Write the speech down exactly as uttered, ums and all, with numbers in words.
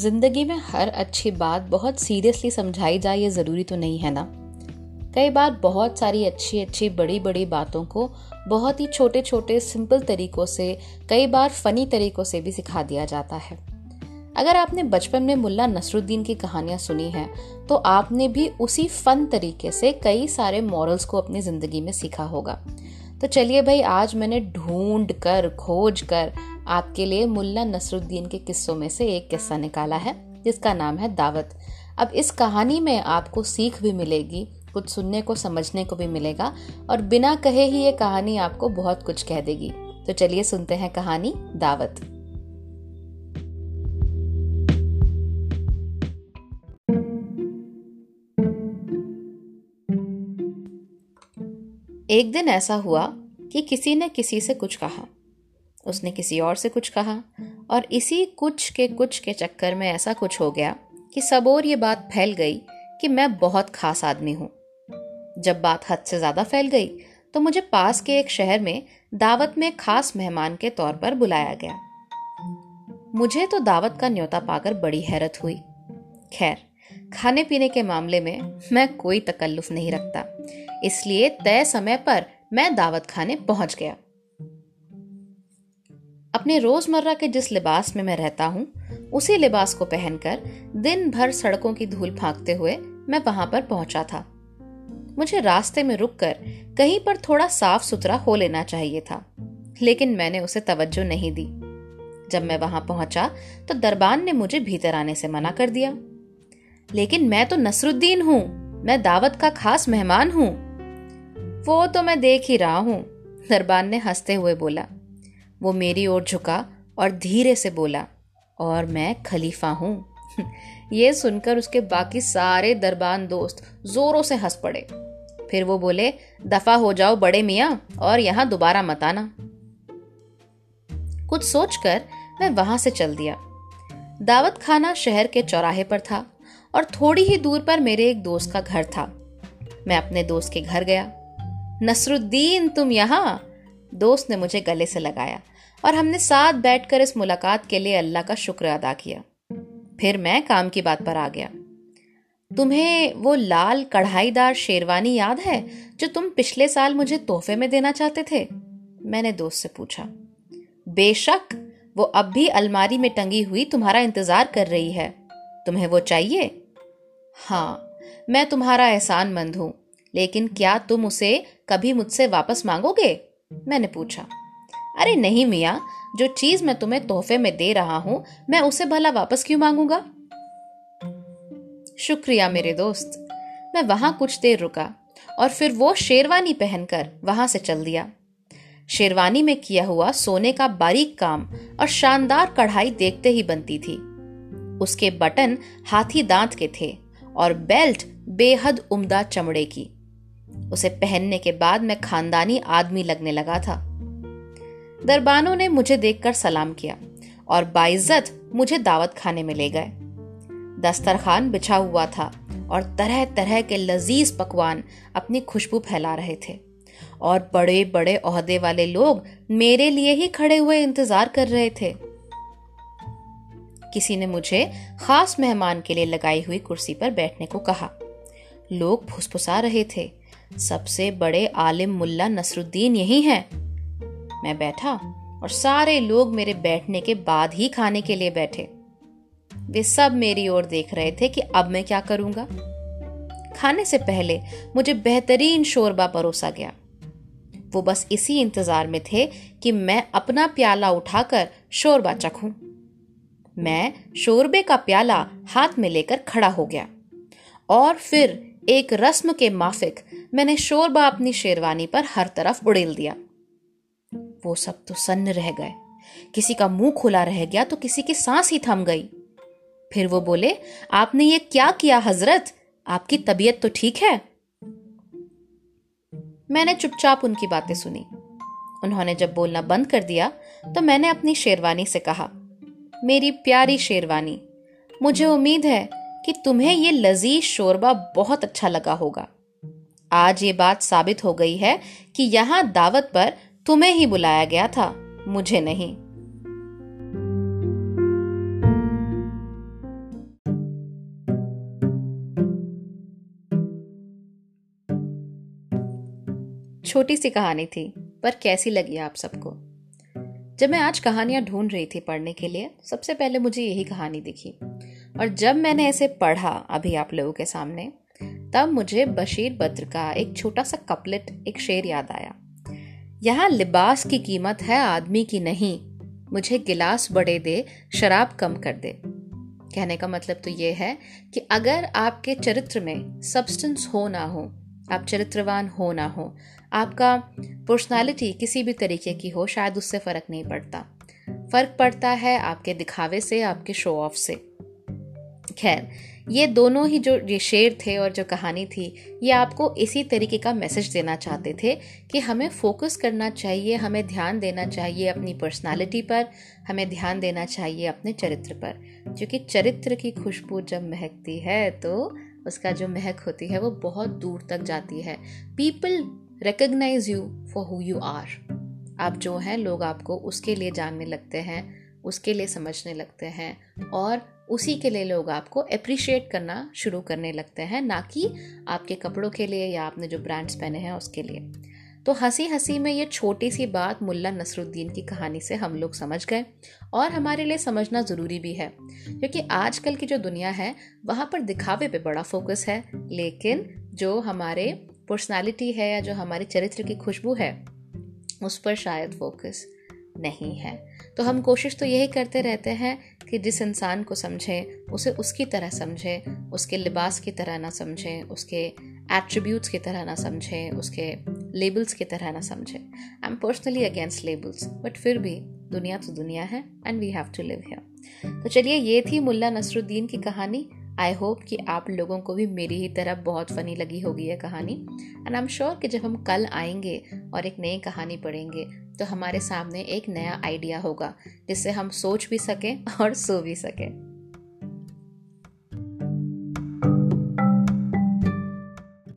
ज़िंदगी में हर अच्छी बात बहुत सीरियसली समझाई जाए ये ज़रूरी तो नहीं है ना। कई बार बहुत सारी अच्छी अच्छी बड़ी बड़ी बातों को बहुत ही छोटे छोटे सिंपल तरीक़ों से, कई बार फ़नी तरीक़ों से भी सिखा दिया जाता है। अगर आपने बचपन में मुल्ला नस्रुद्दीन की कहानियाँ सुनी हैं तो आपने भी उसी फ़न तरीके से कई सारे मॉरल्स को अपनी ज़िंदगी में सीखा होगा। तो चलिए भाई, आज मैंने ढूंढ कर खोज कर आपके लिए मुल्ला नस्रुद्दीन के किस्सों में से एक किस्सा निकाला है जिसका नाम है दावत। अब इस कहानी में आपको सीख भी मिलेगी, कुछ सुनने को समझने को भी मिलेगा और बिना कहे ही ये कहानी आपको बहुत कुछ कह देगी। तो चलिए सुनते हैं कहानी दावत। एक दिन ऐसा हुआ कि किसी ने किसी से कुछ कहा, उसने किसी और से कुछ कहा और इसी कुछ के कुछ के चक्कर में ऐसा कुछ हो गया कि सब और ये बात फैल गई कि मैं बहुत खास आदमी हूँ। जब बात हद से ज़्यादा फैल गई तो मुझे पास के एक शहर में दावत में खास मेहमान के तौर पर बुलाया गया। मुझे तो दावत का न्योता पाकर बड़ी हैरत हुई। खैर, खाने पीने के मामले में मैं कोई तकल्लुफ़ नहीं रखता, इसलिए तय समय पर मैं दावत खाने पहुँच गया। अपने रोज़मर्रा के जिस लिबास में मैं रहता हूँ उसी लिबास को पहनकर दिन भर सड़कों की धूल फाँकते हुए मैं वहाँ पर पहुँचा था। मुझे रास्ते में रुककर कहीं पर थोड़ा साफ सुथरा हो लेना चाहिए था, लेकिन मैंने उसे तवज्जो नहीं दी। जब मैं वहाँ पहुँचा तो दरबान ने मुझे भीतर आने से मना कर दिया। लेकिन मैं तो नसरुद्दीन हूँ, मैं दावत का खास मेहमान हूँ। वो तो मैं देख ही रहा हूँ, दरबान ने हंसते हुए बोला। वो मेरी ओर झुका और धीरे से बोला, और मैं खलीफा हूँ। ये सुनकर उसके बाकी सारे दरबान दोस्त ज़ोरों से हंस पड़े। फिर वो बोले, दफ़ा हो जाओ बड़े मियाँ और यहाँ दोबारा मत आना। कुछ सोचकर मैं वहाँ से चल दिया। दावत खाना शहर के चौराहे पर था और थोड़ी ही दूर पर मेरे एक दोस्त का घर था। मैं अपने दोस्त के घर गया। नसरुद्दीन, तुम यहाँ? दोस्त ने मुझे गले से लगाया और हमने साथ बैठकर इस मुलाकात के लिए अल्लाह का शुक्र अदा किया। फिर मैं काम की बात पर आ गया। तुम्हें वो लाल कढ़ाईदार शेरवानी याद है जो तुम पिछले साल मुझे तोहफे में देना चाहते थे? मैंने दोस्त से पूछा। बेशक, वो अब भी अलमारी में टंगी हुई तुम्हारा इंतजार कर रही है। तुम्हें वो चाहिए? हाँ, मैं तुम्हारा एहसानमंद हूँ, लेकिन क्या तुम उसे कभी मुझसे वापस मांगोगे? मैंने पूछा। अरे नहीं मियाँ, जो चीज़ मैं तुम्हें तोहफे में दे रहा हूँ मैं उसे भला वापस क्यों मांगूंगा। शुक्रिया मेरे दोस्त। मैं वहाँ कुछ देर रुका और फिर वो शेरवानी पहनकर वहाँ से चल दिया। शेरवानी में किया हुआ सोने का बारीक काम और शानदार कढ़ाई देखते ही बनती थी। उसके बटन हाथी दांत के थे और बेल्ट बेहद उम्दा चमड़े की। उसे पहनने के बाद मैं खानदानी आदमी लगने लगा था। दरबानों ने मुझे देखकर सलाम किया और बाइज्जत मुझे दावत खाने में ले गए। दस्तरखान बिछा हुआ था और तरह तरह के लजीज पकवान अपनी खुशबू फैला रहे थे और बड़े बड़े ओहदे वाले लोग मेरे लिए ही खड़े हुए इंतजार कर रहे थे। किसी ने मुझे खास मेहमान के लिए लगाई हुई कुर्सी पर बैठने को कहा। लोग फुसफुसा रहे थे, सबसे बड़े आलिम मुल्ला नसरुद्दीन यही हैं। मैं बैठा और सारे लोग मेरे बैठने के बाद ही खाने के लिए बैठे। वे सब मेरी ओर देख रहे थे कि अब मैं क्या करूंगा। खाने से पहले मुझे बेहतरीन शोरबा परोसा गया। वो बस इसी इंतजार में थे कि मैं अपना प्याला उठाकर शोरबा चखूं। मैं शोरबे का प्याला हाथ में लेकर खड़ा हो गया और फिर एक रस्म के माफिक मैंने शोरबा अपनी शेरवानी पर हर तरफ उड़ेल दिया। वो सब तो सन्न रह गए। किसी का मुंह खुला रह गया तो किसी की सांस ही थम गई। फिर वो बोले, आपने ये क्या किया हजरत, आपकी तबीयत तो ठीक है? मैंने चुपचाप उनकी बातें सुनी। उन्होंने जब बोलना बंद कर दिया तो मैंने अपनी शेरवानी से कहा, मेरी प्यारी शेरवानी, मुझे उम्मीद है कि तुम्हें ये लजीज शोरबा बहुत अच्छा लगा होगा। आज ये बात साबित हो गई है कि यहाँ दावत पर तुम्हें ही बुलाया गया था, मुझे नहीं। छोटी सी कहानी थी, पर कैसी लगी आप सबको। जब मैं आज कहानियां ढूंढ रही थी पढ़ने के लिए, सबसे पहले मुझे यही कहानी दिखी, और जब मैंने इसे पढ़ा अभी आप लोगों के सामने, तब मुझे बशीर बद्र का एक छोटा सा कपलेट, एक शेर याद आया। यहाँ लिबास की कीमत है आदमी की नहीं, मुझे गिलास बड़े दे शराब कम कर दे। कहने का मतलब तो ये है कि अगर आपके चरित्र में सब्सटेंस हो ना हो, आप चरित्रवान हो ना हो, आपका पर्सनालिटी किसी भी तरीके की हो, शायद उससे फ़र्क नहीं पड़ता। फ़र्क पड़ता है आपके दिखावे से, आपके शो ऑफ से। खैर, ये दोनों ही जो ये शेर थे और जो कहानी थी, ये आपको इसी तरीके का मैसेज देना चाहते थे कि हमें फोकस करना चाहिए, हमें ध्यान देना चाहिए अपनी पर्सनालिटी पर, हमें ध्यान देना चाहिए अपने चरित्र पर, क्योंकि चरित्र की खुशबू जब महकती है तो उसका जो महक होती है वो बहुत दूर तक जाती है। People recognise you for who you are. आप जो हैं, लोग आपको उसके लिए जानने लगते हैं, उसके लिए समझने लगते हैं, और उसी के लिए लोग आपको अप्रिशिएट करना शुरू करने लगते हैं, ना कि आपके कपड़ों के लिए या आपने जो ब्रांड्स पहने हैं उसके लिए। तो हंसी हंसी में ये छोटी सी बात मुल्ला नस्रुद्दीन की कहानी से हम लोग समझ गए, और हमारे लिए समझना ज़रूरी भी है, क्योंकि आजकल की जो दुनिया है वहाँ पर दिखावे पे बड़ा फोकस है, लेकिन जो हमारे पर्सनालिटी है या जो हमारे चरित्र की खुशबू है उस पर शायद फोकस नहीं है। तो हम कोशिश तो यही करते रहते हैं कि जिस इंसान को समझें उसे उसकी तरह समझें, उसके लिबास की तरह ना समझें, उसके एट्रीब्यूट्स की तरह ना समझें, उसके लेबल्स की तरह ना समझें। I am personally against labels, but फिर भी दुनिया तो दुनिया है, and we have to live here. तो चलिए, ये थी मुल्ला नस्रुद्दीन की कहानी। आई होप कि आप लोगों को भी मेरी ही तरह बहुत फ़नी लगी होगी ये कहानी, एंड आई एम श्योर कि जब हम कल आएंगे और एक नई कहानी पढ़ेंगे तो हमारे सामने एक नया आइडिया होगा, जिससे हम सोच भी सकें और सो भी सकें।